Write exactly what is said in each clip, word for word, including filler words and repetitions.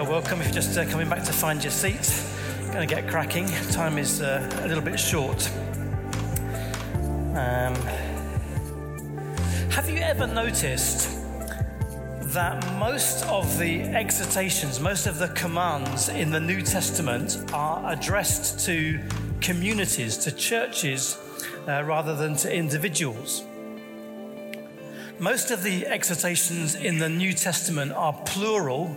Uh, welcome. If you're just uh, coming back to find your seats, going to get cracking. Time is uh, a little bit short. Um, have you ever noticed that most of the exhortations, most of the commands in the New Testament are addressed to communities, to churches, uh, rather than to individuals? Most of the exhortations in the New Testament are plural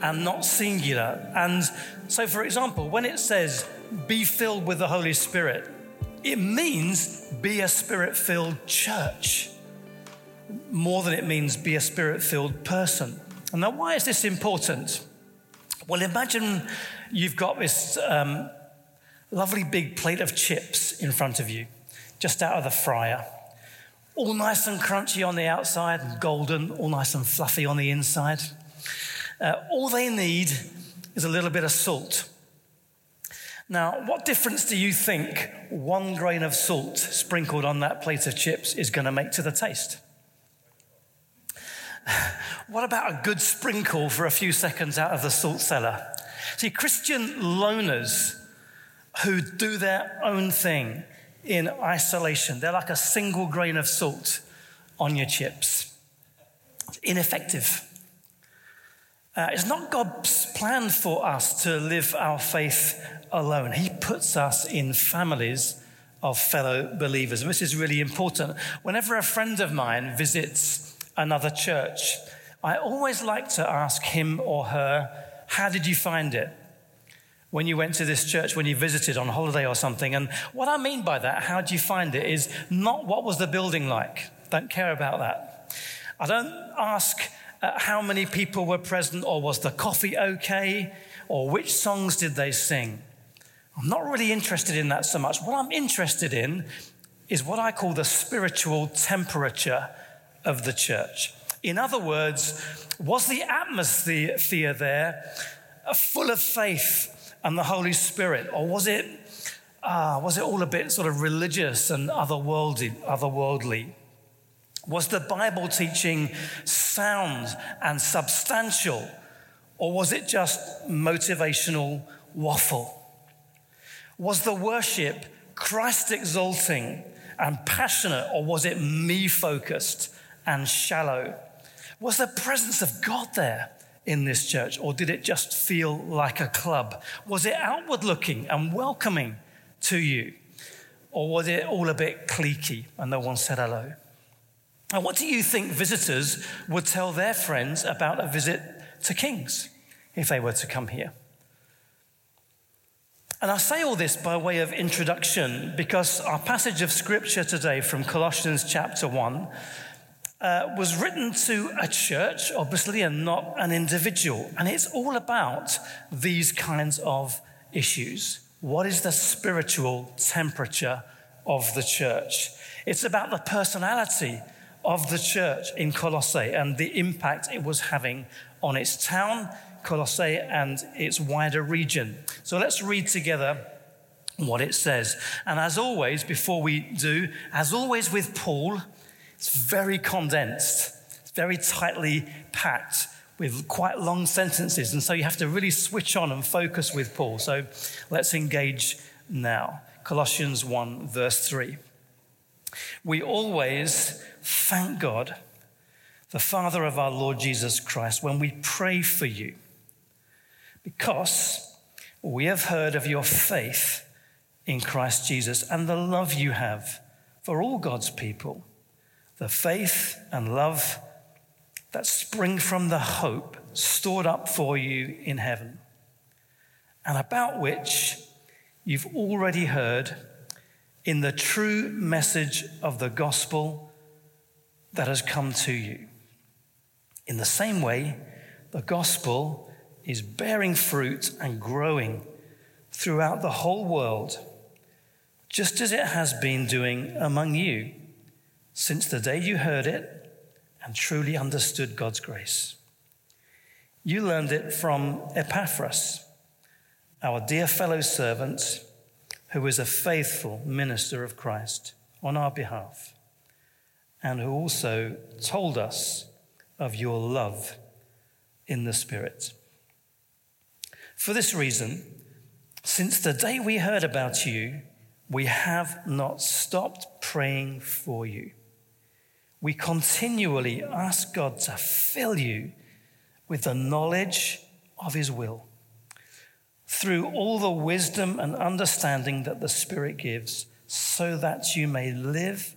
and not singular. And so, for example, when it says, be filled with the Holy Spirit, it means be a Spirit-filled church, more than it means be a Spirit-filled person. And now, why is this important? Well, imagine you've got this um, lovely big plate of chips in front of you, just out of the fryer, all nice and crunchy on the outside and golden, all nice and fluffy on the inside. Uh, all they need is a little bit of salt. Now, what difference do you think one grain of salt sprinkled on that plate of chips is going to make to the taste? What about a good sprinkle for a few seconds out of the salt cellar? See, Christian loners who do their own thing in isolation, they're like a single grain of salt on your chips. It's ineffective. Uh, it's not God's plan for us to live our faith alone. He puts us in families of fellow believers. And this is really important. Whenever a friend of mine visits another church, I always like to ask him or her, how did you find it when you went to this church, when you visited on holiday or something? And what I mean by that, how did you find it, is not what was the building like. Don't care about that. I don't ask Uh, how many people were present, or was the coffee okay, or which songs did they sing? I'm not really interested in that so much. What I'm interested in is what I call the spiritual temperature of the church. In other words, was the atmosphere there full of faith and the Holy Spirit, or was it uh, was it all a bit sort of religious and otherworldly? otherworldly? Was the Bible teaching sound and substantial, or was it just motivational waffle? Was the worship Christ-exalting and passionate, or was it me-focused and shallow? Was the presence of God there in this church, or did it just feel like a club? Was it outward-looking and welcoming to you, or was it all a bit cliquey and no one said hello? And what do you think visitors would tell their friends about a visit to King's if they were to come here? And I say all this by way of introduction because our passage of scripture today from Colossians chapter one uh, was written to a church, obviously, and not an individual. And it's all about these kinds of issues. What is the spiritual temperature of the church? It's about the personality of the church in Colossae and the impact it was having on its town, Colossae, and its wider region. So let's read together what it says. And as always, before we do, as always with Paul, it's very condensed. It's very tightly packed with quite long sentences. And so you have to really switch on and focus with Paul. So let's engage now. Colossians one, verse three. We always thank God, the Father of our Lord Jesus Christ, when we pray for you, because we have heard of your faith in Christ Jesus and the love you have for all God's people, the faith and love that spring from the hope stored up for you in heaven, and about which you've already heard in the true message of the gospel that has come to you. In the same way, the gospel is bearing fruit and growing throughout the whole world, just as it has been doing among you since the day you heard it and truly understood God's grace. You learned it from Epaphras, our dear fellow servant, who is a faithful minister of Christ on our behalf, and who also told us of your love in the Spirit. For this reason, since the day we heard about you, we have not stopped praying for you. We continually ask God to fill you with the knowledge of his will through all the wisdom and understanding that the Spirit gives, so that you may live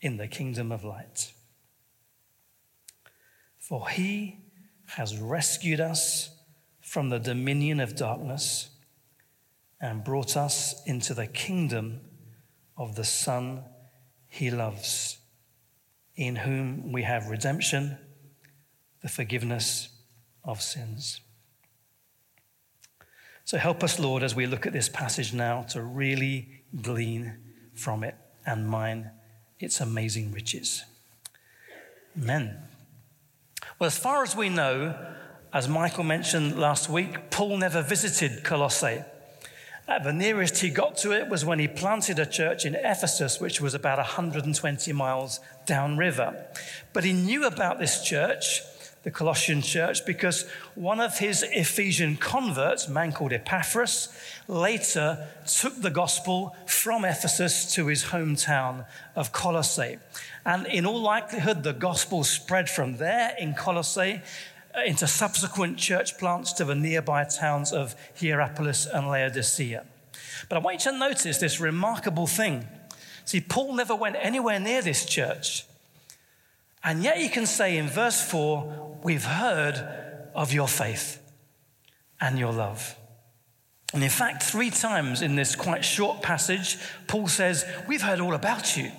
in the kingdom of light. For he has rescued us from the dominion of darkness and brought us into the kingdom of the Son he loves, in whom we have redemption, the forgiveness of sins. So help us, Lord, as we look at this passage now, to really glean from it and mine its amazing riches. Amen. Well, as far as we know, as Michael mentioned last week, Paul never visited Colossae. Uh, the nearest he got to it was when he planted a church in Ephesus, which was about one hundred twenty miles downriver. But he knew about this church, the Colossian church, because one of his Ephesian converts, a man called Epaphras, later took the gospel from Ephesus to his hometown of Colossae. And in all likelihood, the gospel spread from there in Colossae into subsequent church plants to the nearby towns of Hierapolis and Laodicea. But I want you to notice this remarkable thing. See, Paul never went anywhere near this church. And yet you can say in verse four, we've heard of your faith and your love. And in fact, three times in this quite short passage, Paul says, we've heard all about you,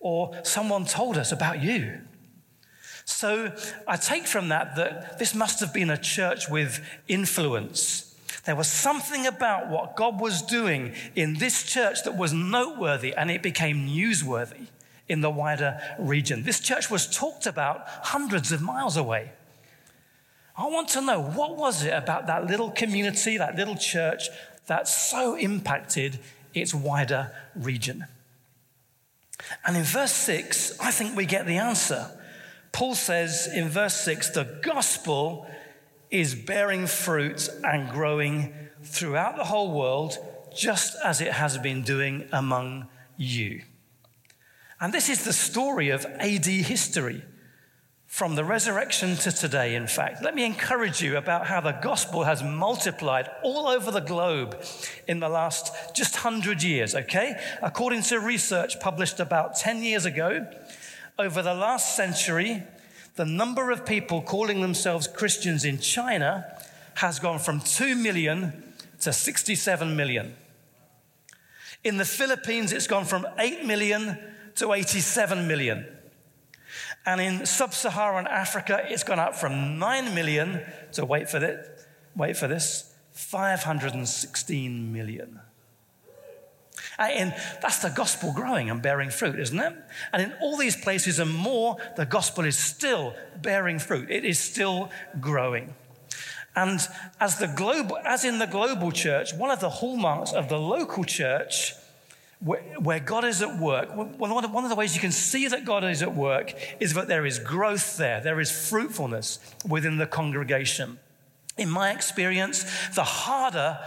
or someone told us about you. So I take from that that this must have been a church with influence. There was something about what God was doing in this church that was noteworthy, and it became newsworthy in the wider region. This church was talked about hundreds of miles away. I want to know, what was it about that little community, that little church, that so impacted its wider region? And in verse six, I think we get the answer. Paul says in verse six, the gospel is bearing fruit and growing throughout the whole world, just as it has been doing among you. And this is the story of A D history, from the resurrection to today, in fact. Let me encourage you about how the gospel has multiplied all over the globe in the last just one hundred years, okay? According to research published about ten years ago, over the last century, the number of people calling themselves Christians in China has gone from two million to sixty-seven million. In the Philippines, it's gone from eight million to eighty-seven million. And in sub-Saharan Africa, it's gone up from nine million to, wait for it, wait for this, five hundred sixteen million. And that's the gospel growing and bearing fruit, isn't it? And in all these places and more, the gospel is still bearing fruit. It is still growing. And as the global, as in the global church, one of the hallmarks of the local church, where God is at work, one of the ways you can see that God is at work is that there is growth there. There is fruitfulness within the congregation. In my experience, the harder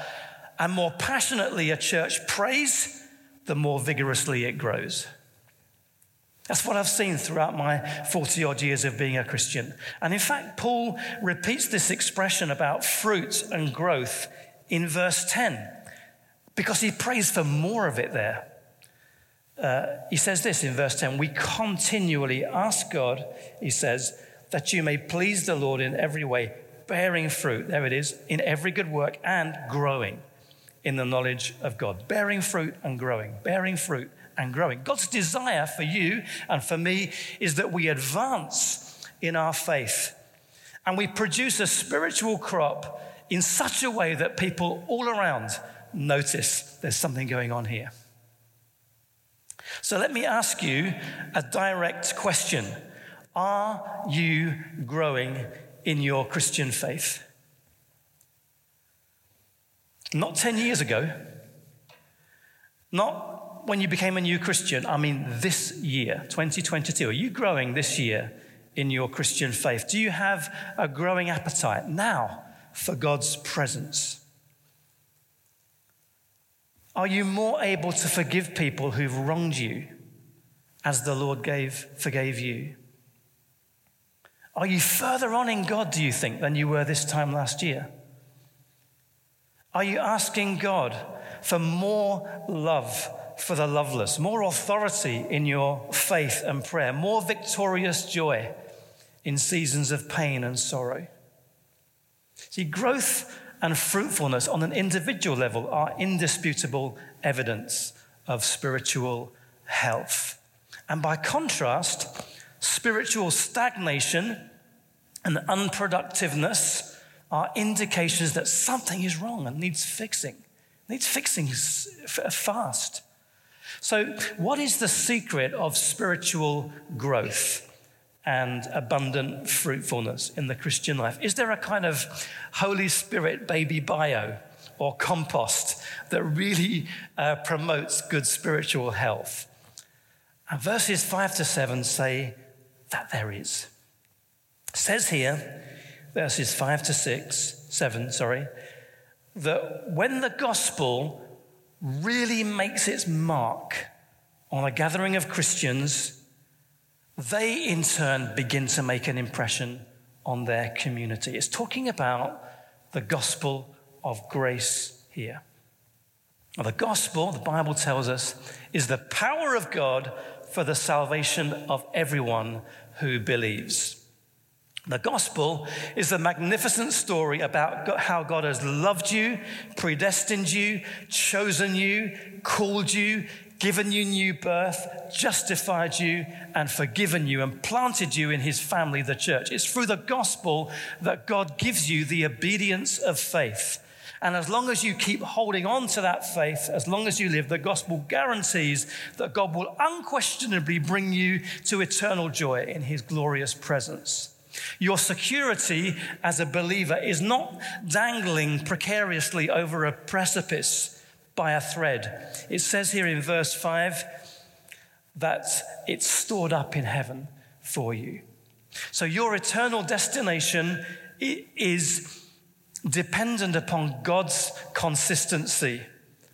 and more passionately a church prays, the more vigorously it grows. That's what I've seen throughout my forty-odd years of being a Christian. And in fact, Paul repeats this expression about fruit and growth in verse ten, because he prays for more of it there. Uh, he says this in verse ten, we continually ask God, he says, that you may please the Lord in every way, bearing fruit, there it is, in every good work and growing in the knowledge of God. Bearing fruit and growing, bearing fruit and growing. God's desire for you and for me is that we advance in our faith and we produce a spiritual crop in such a way that people all around notice there's something going on here. So let me ask you a direct question. Are you growing in your Christian faith? Not ten years ago, not when you became a new Christian, I mean this year, twenty twenty-two. Are you growing this year in your Christian faith? Do you have a growing appetite now for God's presence? Are you more able to forgive people who've wronged you as the Lord gave, forgave you? Are you further on in God, do you think, than you were this time last year? Are you asking God for more love for the loveless, more authority in your faith and prayer, more victorious joy in seasons of pain and sorrow? See, growth and fruitfulness on an individual level are indisputable evidence of spiritual health. And by contrast, spiritual stagnation and unproductiveness are indications that something is wrong and needs fixing. Needs fixing fast. So, what is the secret of spiritual growth and abundant fruitfulness in the Christian life? Is there a kind of Holy Spirit baby bio or compost that really uh, promotes good spiritual health? And verses five to seven say that there is. It says here, verses five to six, seven, sorry, that when the gospel really makes its mark on a gathering of Christians, they in turn begin to make an impression on their community. It's talking about the gospel of grace here. Now, the gospel, the Bible tells us, is the power of God for the salvation of everyone who believes. The gospel is the magnificent story about how God has loved you, predestined you, chosen you, called you, given you new birth, justified you, and forgiven you, and planted you in his family, the church. It's through the gospel that God gives you the obedience of faith. And as long as you keep holding on to that faith, as long as you live, the gospel guarantees that God will unquestionably bring you to eternal joy in his glorious presence. Your security as a believer is not dangling precariously over a precipice by a thread. It says here in verse five that it's stored up in heaven for you. So your eternal destination is dependent upon God's consistency,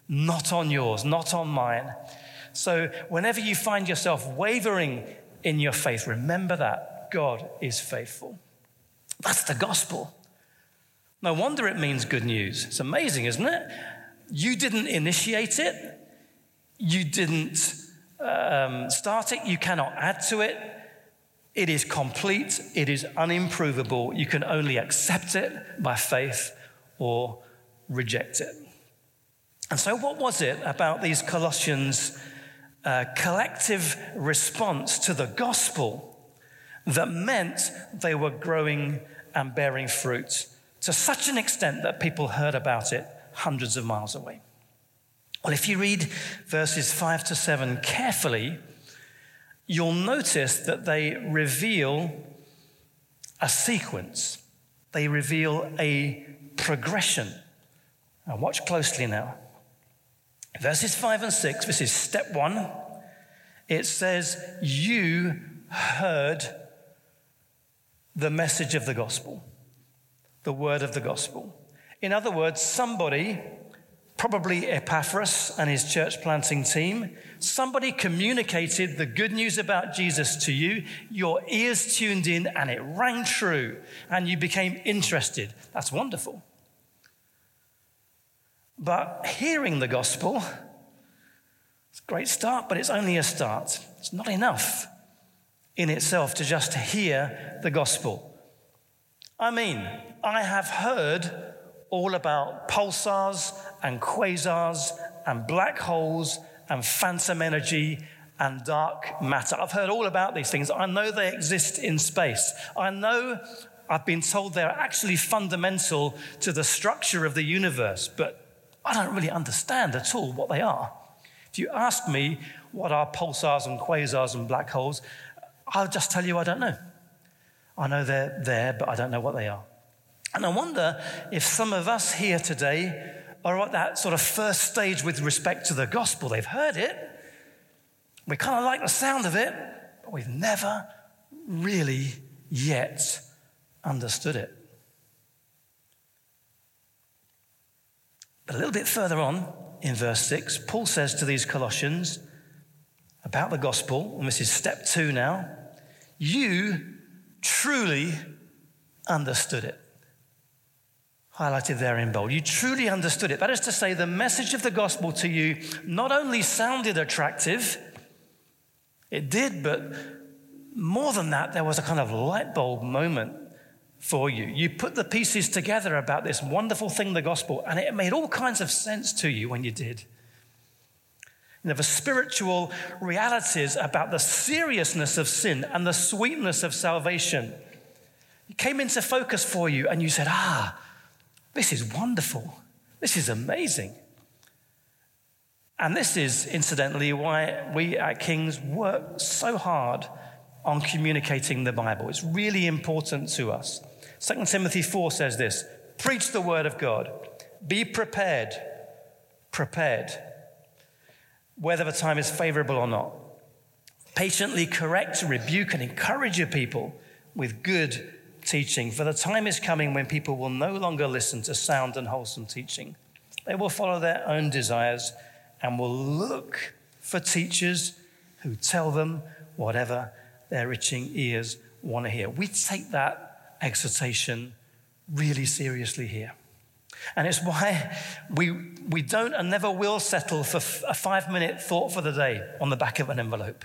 not on yours, not on mine. So whenever you find yourself wavering in your faith, remember that God is faithful. That's the gospel. No wonder it means good news. It's amazing, isn't it? You didn't initiate it. You didn't um, start it. You cannot add to it. It is complete, it is unimprovable. You can only accept it by faith or reject it. And so what was it about these Colossians' uh, collective response to the gospel that meant they were growing and bearing fruit to such an extent that people heard about it hundreds of miles away? Well, if you read verses five to seven carefully, you'll notice that they reveal a sequence. They reveal a progression. Now watch closely now. Verses five and six, this is step one. It says, you heard the message of the gospel, the word of the gospel. In other words, somebody, probably Epaphras and his church planting team, somebody communicated the good news about Jesus to you, your ears tuned in and it rang true and you became interested. That's wonderful. But hearing the gospel, it's a great start, but it's only a start. It's not enough in itself to just hear the gospel. I mean, I have heard all about pulsars and quasars and black holes and phantom energy and dark matter. I've heard all about these things. I know they exist in space. I know I've been told they're actually fundamental to the structure of the universe, but I don't really understand at all what they are. If you ask me what are pulsars and quasars and black holes, I'll just tell you I don't know. I know they're there, but I don't know what they are. And I wonder if some of us here today are at that sort of first stage with respect to the gospel. They've heard it. We kind of like the sound of it, but we've never really yet understood it. But a little bit further on, in verse six, Paul says to these Colossians about the gospel, and this is step two now, you truly understood it. Highlighted there in bold. You truly understood it. That is to say, the message of the gospel to you not only sounded attractive, it did, but more than that, there was a kind of light bulb moment for you. You put the pieces together about this wonderful thing, the gospel, and it made all kinds of sense to you when you did. And there were spiritual realities about the seriousness of sin and the sweetness of salvation. It came into focus for you, and you said, ah, this is wonderful. This is amazing. And this is, incidentally, why we at King's work so hard on communicating the Bible. It's really important to us. Second Timothy four says this, preach the word of God, be prepared, prepared, whether the time is favorable or not. Patiently correct, rebuke, and encourage your people with good teaching. For the time is coming when people will no longer listen to sound and wholesome teaching. They will follow their own desires and will look for teachers who tell them whatever their itching ears want to hear. We take that exhortation really seriously here. And it's why we we don't and never will settle for f- a five-minute thought for the day on the back of an envelope.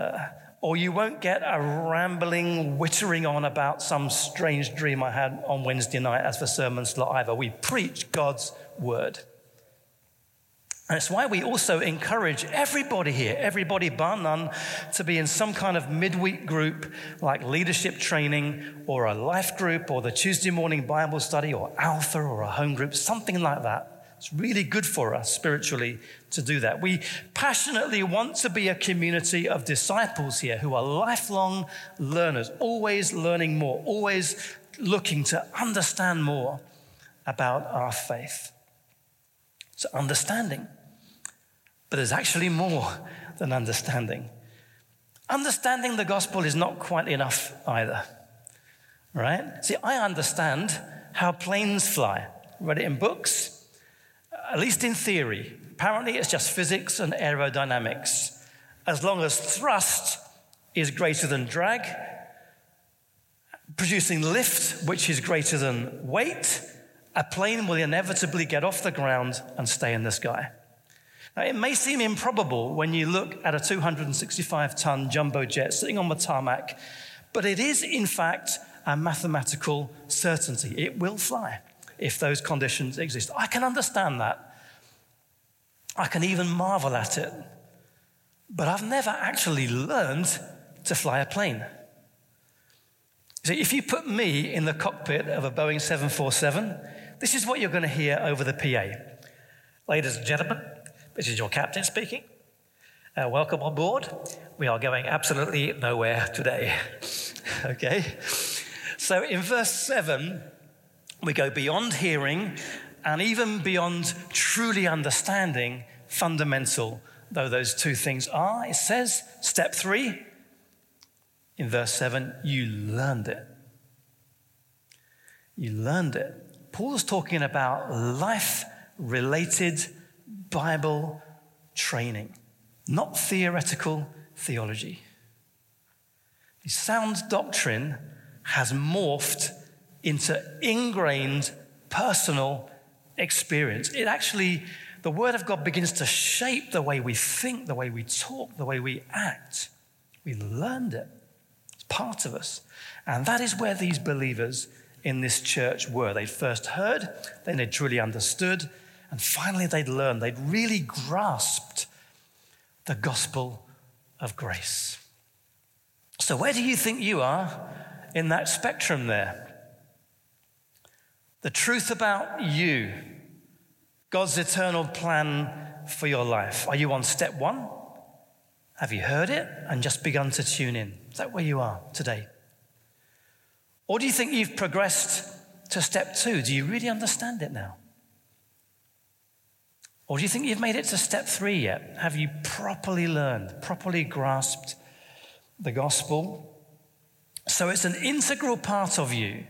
Uh, or you won't get a rambling, wittering on about some strange dream I had on Wednesday night as the sermon slot either. We preach God's word. And it's why we also encourage everybody here, everybody bar none, to be in some kind of midweek group like leadership training or a life group or the Tuesday morning Bible study or Alpha or a home group, something like that. It's really good for us spiritually to do that. We passionately want to be a community of disciples here who are lifelong learners, always learning more, always looking to understand more about our faith. It's understanding. But there's actually more than understanding. Understanding the gospel is not quite enough either, right? See, I understand how planes fly. Read it in books, at least in theory. Apparently, it's just physics and aerodynamics. As long as thrust is greater than drag, producing lift, which is greater than weight, a plane will inevitably get off the ground and stay in the sky. Now, it may seem improbable when you look at a two hundred sixty-five ton jumbo jet sitting on the tarmac, but it is, in fact, a mathematical certainty. It will fly if those conditions exist. I can understand that. I can even marvel at it. But I've never actually learned to fly a plane. So if you put me in the cockpit of a Boeing seven forty-seven, this is what you're going to hear over the P A. Ladies and gentlemen, this is your captain speaking. Uh, welcome on board. We are going absolutely nowhere today. Okay? So in verse seven, we go beyond hearing and even beyond truly understanding, fundamental, though those two things are. It says, step three, in verse seven, you learned it. You learned it. Paul's talking about life-related Bible training, not theoretical theology. The sound doctrine has morphed into ingrained personal experience. It actually, the Word of God begins to shape the way we think, the way we talk, the way we act. We learned it. It's part of us. And that is where these believers in this church were. They'd first heard, then they truly understood, and finally, they'd learned, they'd really grasped the gospel of grace. So where do you think you are in that spectrum there. The truth about you, God's eternal plan for your life. Are you on step one? Have you heard it and just begun to tune in? Is that where you are today? Or do you think you've progressed to step two? Do you really understand it now? Or do you think you've made it to step three yet? Have you properly learned, properly grasped the gospel? So it's an integral part of you,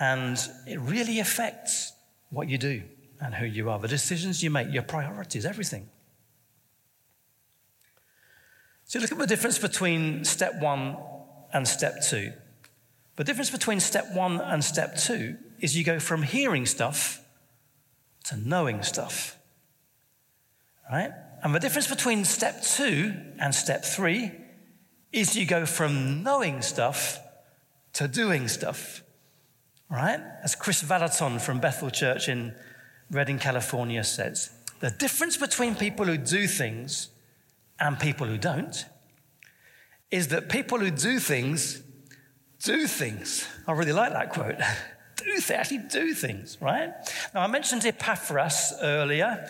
and it really affects what you do and who you are, the decisions you make, your priorities, everything. So look at the difference between step one and step two. The difference between step one and step two is you go from hearing stuff to knowing stuff. Right? And the difference between step two and step three is you go from knowing stuff to doing stuff. Right? As Chris Vallotton from Bethel Church in Redding, California says, the difference between people who do things and people who don't is that people who do things do things. I really like that quote. Do th- actually do things, right? Now, I mentioned Epaphras earlier,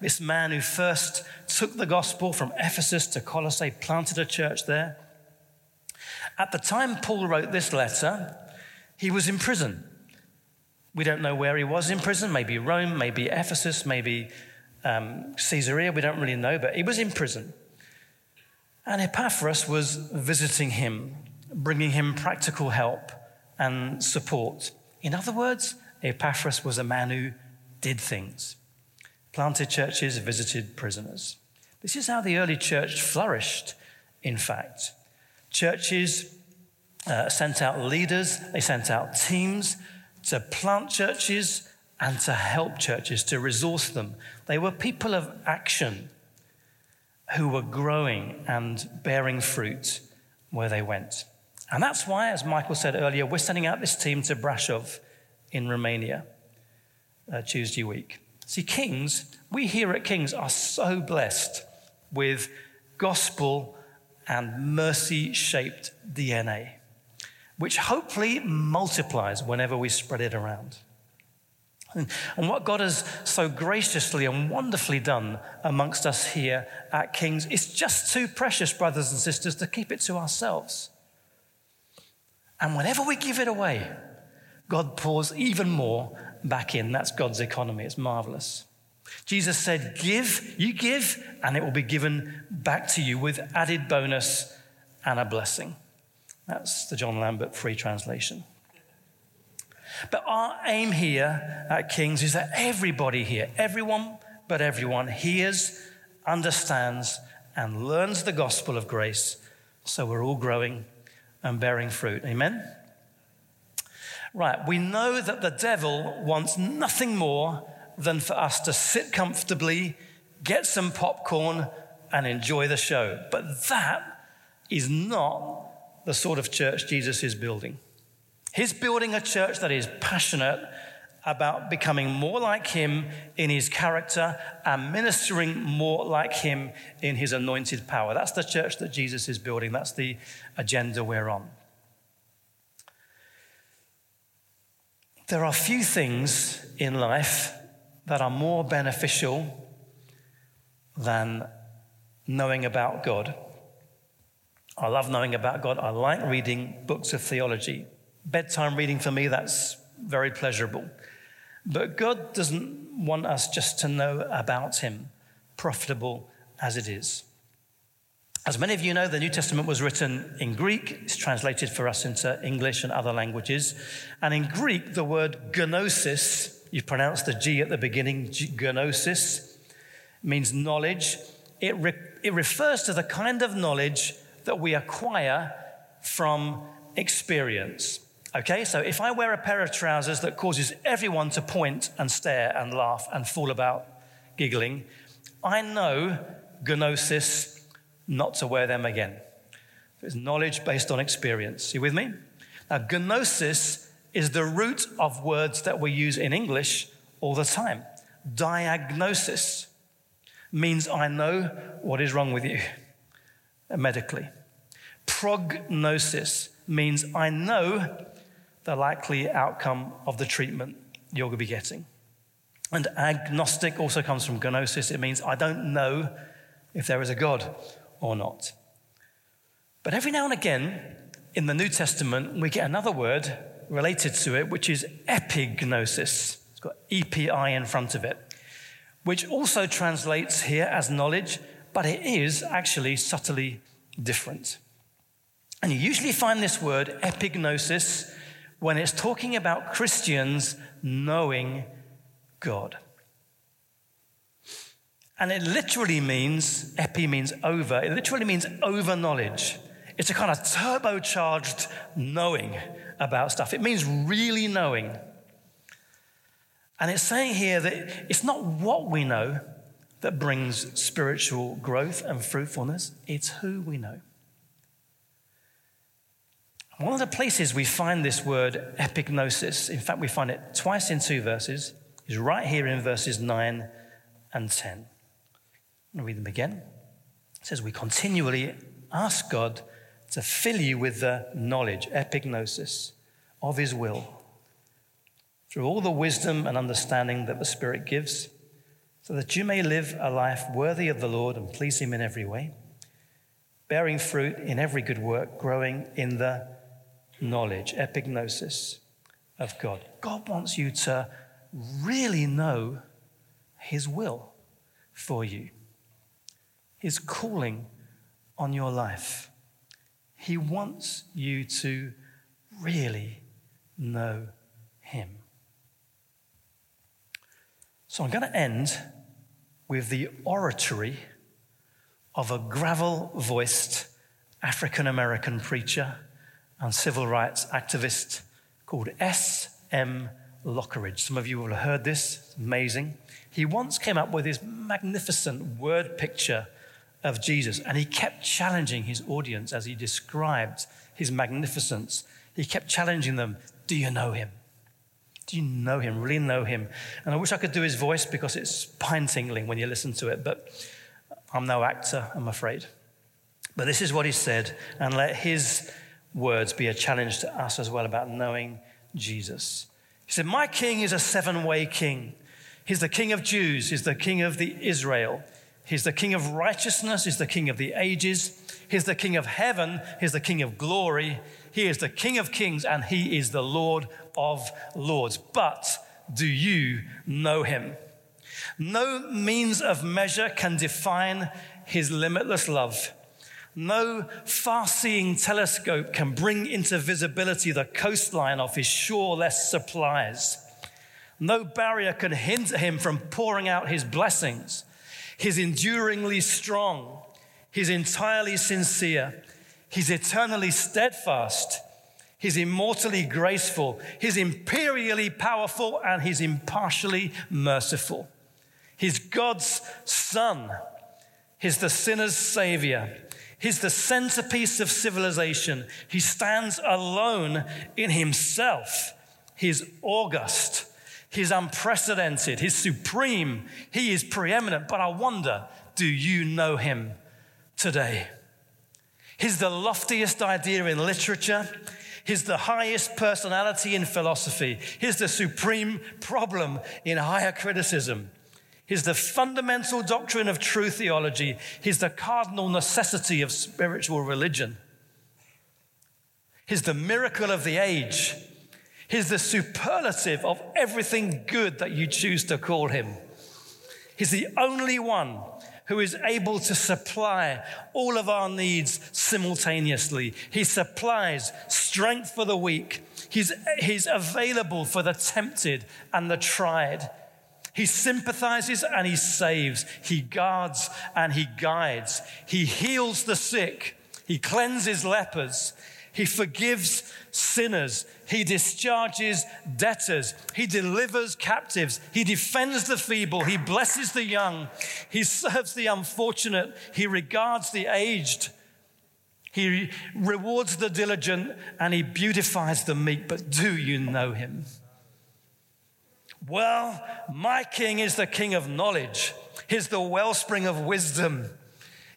this man who first took the gospel from Ephesus to Colossae, planted a church there. At the time Paul wrote this letter, he was in prison. We don't know where he was in prison, maybe Rome, maybe Ephesus, maybe um, Caesarea, we don't really know, but he was in prison. And Epaphras was visiting him, bringing him practical help and support. In other words, Epaphras was a man who did things, planted churches, visited prisoners. This is how the early church flourished, in fact. Churches uh, sent out leaders, they sent out teams to plant churches and to help churches, to resource them. They were people of action who were growing and bearing fruit where they went. And that's why, as Michael said earlier, we're sending out this team to Brasov in Romania uh, Tuesday week. See, Kings, we here at Kings are so blessed with gospel and mercy-shaped D N A, which hopefully multiplies whenever we spread it around. And, and what God has so graciously and wonderfully done amongst us here at Kings is just too precious, brothers and sisters, to keep it to ourselves. And whenever we give it away, God pours even more back in. That's God's economy. It's marvelous. Jesus said, give, you give, and it will be given back to you with added bonus and a blessing. That's the John Lambert Free Translation. But our aim here at Kings is that everybody here, everyone but everyone, hears, understands, and learns the gospel of grace, so we're all growing and bearing fruit. Amen? Right, we know that the devil wants nothing more than for us to sit comfortably, get some popcorn, and enjoy the show. But that is not the sort of church Jesus is building. He's building a church that is passionate about becoming more like him in his character and ministering more like him in his anointed power. That's the church that Jesus is building. That's the agenda we're on. There are few things in life that are more beneficial than knowing about God. I love knowing about God. I like reading books of theology. Bedtime reading for me, that's very pleasurable. But God doesn't want us just to know about him, profitable as it is. As many of you know, the New Testament was written in Greek. It's translated for us into English and other languages. And in Greek, the word gnosis, you pronounce the G at the beginning, gnosis, means knowledge. It, re- it refers to the kind of knowledge that we acquire from experience. Okay, so if I wear a pair of trousers that causes everyone to point and stare and laugh and fall about giggling, I know gnosis not to wear them again. So it's knowledge based on experience. You with me? Now, gnosis is the root of words that we use in English all the time. Diagnosis means I know what is wrong with you medically. Prognosis means I know the likely outcome of the treatment you're going to be getting. And agnostic also comes from gnosis. It means I don't know if there is a God or not. But every now and again in the New Testament, we get another word related to it, which is epignosis. It's got E P I in front of it, which also translates here as knowledge, but it is actually subtly different. And you usually find this word, epignosis, when it's talking about Christians knowing God. And it literally means, epi means over, it literally means over knowledge. It's a kind of turbocharged knowing about stuff. It means really knowing. And it's saying here that it's not what we know that brings spiritual growth and fruitfulness, it's who we know. One of the places we find this word epignosis, in fact we find it twice in two verses, is right here in verses nine and ten. I'm going to read them again. It says, we continually ask God to fill you with the knowledge, epignosis, of his will, through all the wisdom and understanding that the Spirit gives, so that you may live a life worthy of the Lord and please him in every way, bearing fruit in every good work, growing in the knowledge, epignosis, of God. God wants you to really know his will for you, his calling on your life. He wants you to really know him. So I'm going to end with the oratory of a gravel-voiced African-American preacher and civil rights activist called S M Lockeridge. Some of you will have heard this. It's amazing. He once came up with this magnificent word picture of Jesus, and he kept challenging his audience as he described his magnificence. He kept challenging them, do you know him? Do you know him, really know him? And I wish I could do his voice because it's spine-tingling when you listen to it, but I'm no actor, I'm afraid. But this is what he said, and let his words be a challenge to us as well about knowing Jesus. He said, my king is a seven-way king. He's the king of Jews, he's the king of the Israel. He's the king of righteousness, he's the king of the ages. He's the king of heaven, he's the king of glory. He is the King of Kings and he is the Lord of Lords. But do you know him? No means of measure can define his limitless love. No far-seeing telescope can bring into visibility the coastline of his shoreless supplies. No barrier can hinder him from pouring out his blessings. He's enduringly strong. He's entirely sincere. He's eternally steadfast, he's immortally graceful, he's imperially powerful, and he's impartially merciful. He's God's son, he's the sinner's savior, he's the centerpiece of civilization, he stands alone in himself, he's august, he's unprecedented, he's supreme, he is preeminent, but I wonder, do you know him today? He's the loftiest idea in literature. He's the highest personality in philosophy. He's the supreme problem in higher criticism. He's the fundamental doctrine of true theology. He's the cardinal necessity of spiritual religion. He's the miracle of the age. He's the superlative of everything good that you choose to call him. He's the only one who is able to supply all of our needs simultaneously. He supplies strength for the weak. He's, he's available for the tempted and the tried. He sympathizes and he saves. He guards and he guides. He heals the sick. He cleanses lepers. He forgives sinners. He discharges debtors. He delivers captives. He defends the feeble. He blesses the young. He serves the unfortunate. He regards the aged. He rewards the diligent and he beautifies the meek. But do you know him? Well, my king is the king of knowledge. He's the wellspring of wisdom.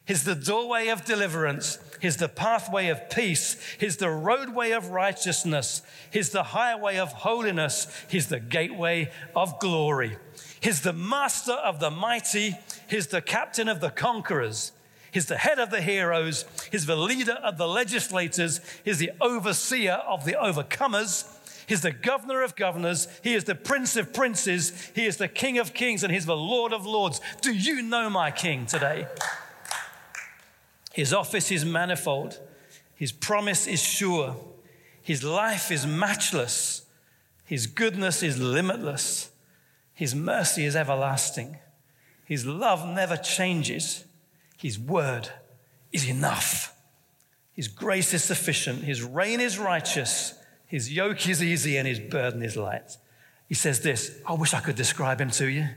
He's the doorway of deliverance. He's the pathway of peace. He's the roadway of righteousness. He's the highway of holiness. He's the gateway of glory. He's the master of the mighty. He's the captain of the conquerors. He's the head of the heroes. He's the leader of the legislators. He's the overseer of the overcomers. He's the governor of governors. He is the prince of princes. He is the king of kings, and he's the Lord of lords. Do you know my king today? His office is manifold. His promise is sure. His life is matchless. His goodness is limitless. His mercy is everlasting. His love never changes. His word is enough. His grace is sufficient. His reign is righteous. His yoke is easy and his burden is light. He says this, I wish I could describe him to you.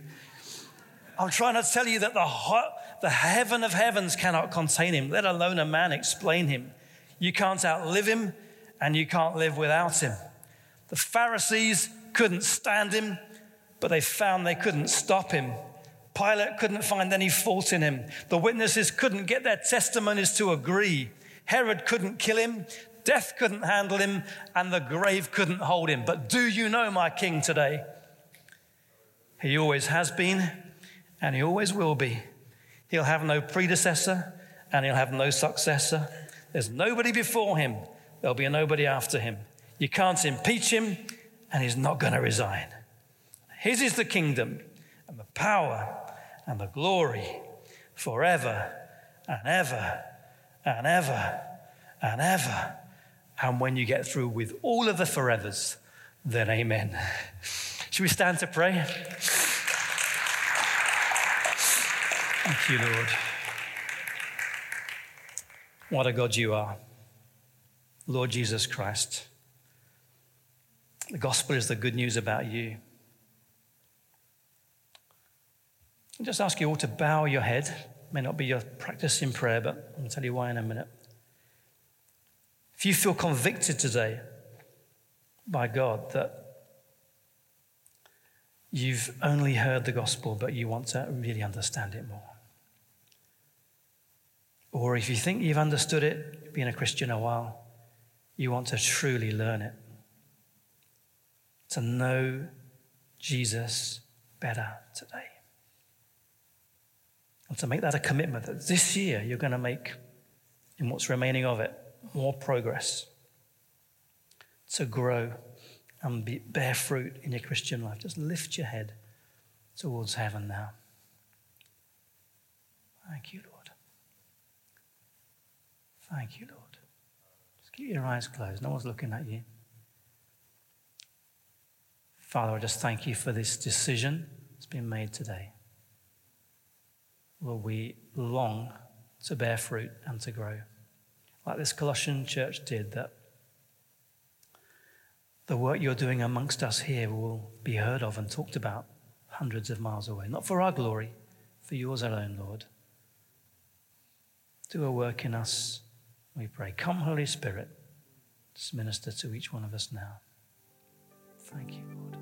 I'm trying to tell you that the hot, the heaven of heavens cannot contain him, let alone a man explain him. You can't outlive him and you can't live without him. The Pharisees couldn't stand him, but they found they couldn't stop him. Pilate couldn't find any fault in him. The witnesses couldn't get their testimonies to agree. Herod couldn't kill him. Death couldn't handle him, and the grave couldn't hold him. But do you know my king today? He always has been, and he always will be. He'll have no predecessor, and he'll have no successor. There's nobody before him. There'll be nobody after him. You can't impeach him, and he's not going to resign. His is the kingdom, and the power, and the glory, forever, and ever, and ever, and ever. And when you get through with all of the forevers, then amen. Should we stand to pray? Thank you, Lord. What a God you are, Lord Jesus Christ. The gospel is the good news about you. I just ask you all to bow your head. It may not be your practice in prayer, but I'll tell you why in a minute. If you feel convicted today by God that you've only heard the gospel but you want to really understand it more, or if you think you've understood it, being a Christian a while, you want to truly learn it, to know Jesus better today, and to make that a commitment that this year you're going to make, in what's remaining of it, more progress to grow and be, bear fruit in your Christian life. Just lift your head towards heaven now. Thank you, Lord. Thank you, Lord. Just keep your eyes closed. No one's looking at you. Father, I just thank you for this decision that's been made today. Lord, we long to bear fruit and to grow, like this Colossian church did, that the work you're doing amongst us here will be heard of and talked about hundreds of miles away. Not for our glory, for yours alone, Lord. Do a work in us, we pray. Come, Holy Spirit, just minister to each one of us now. Thank you, Lord.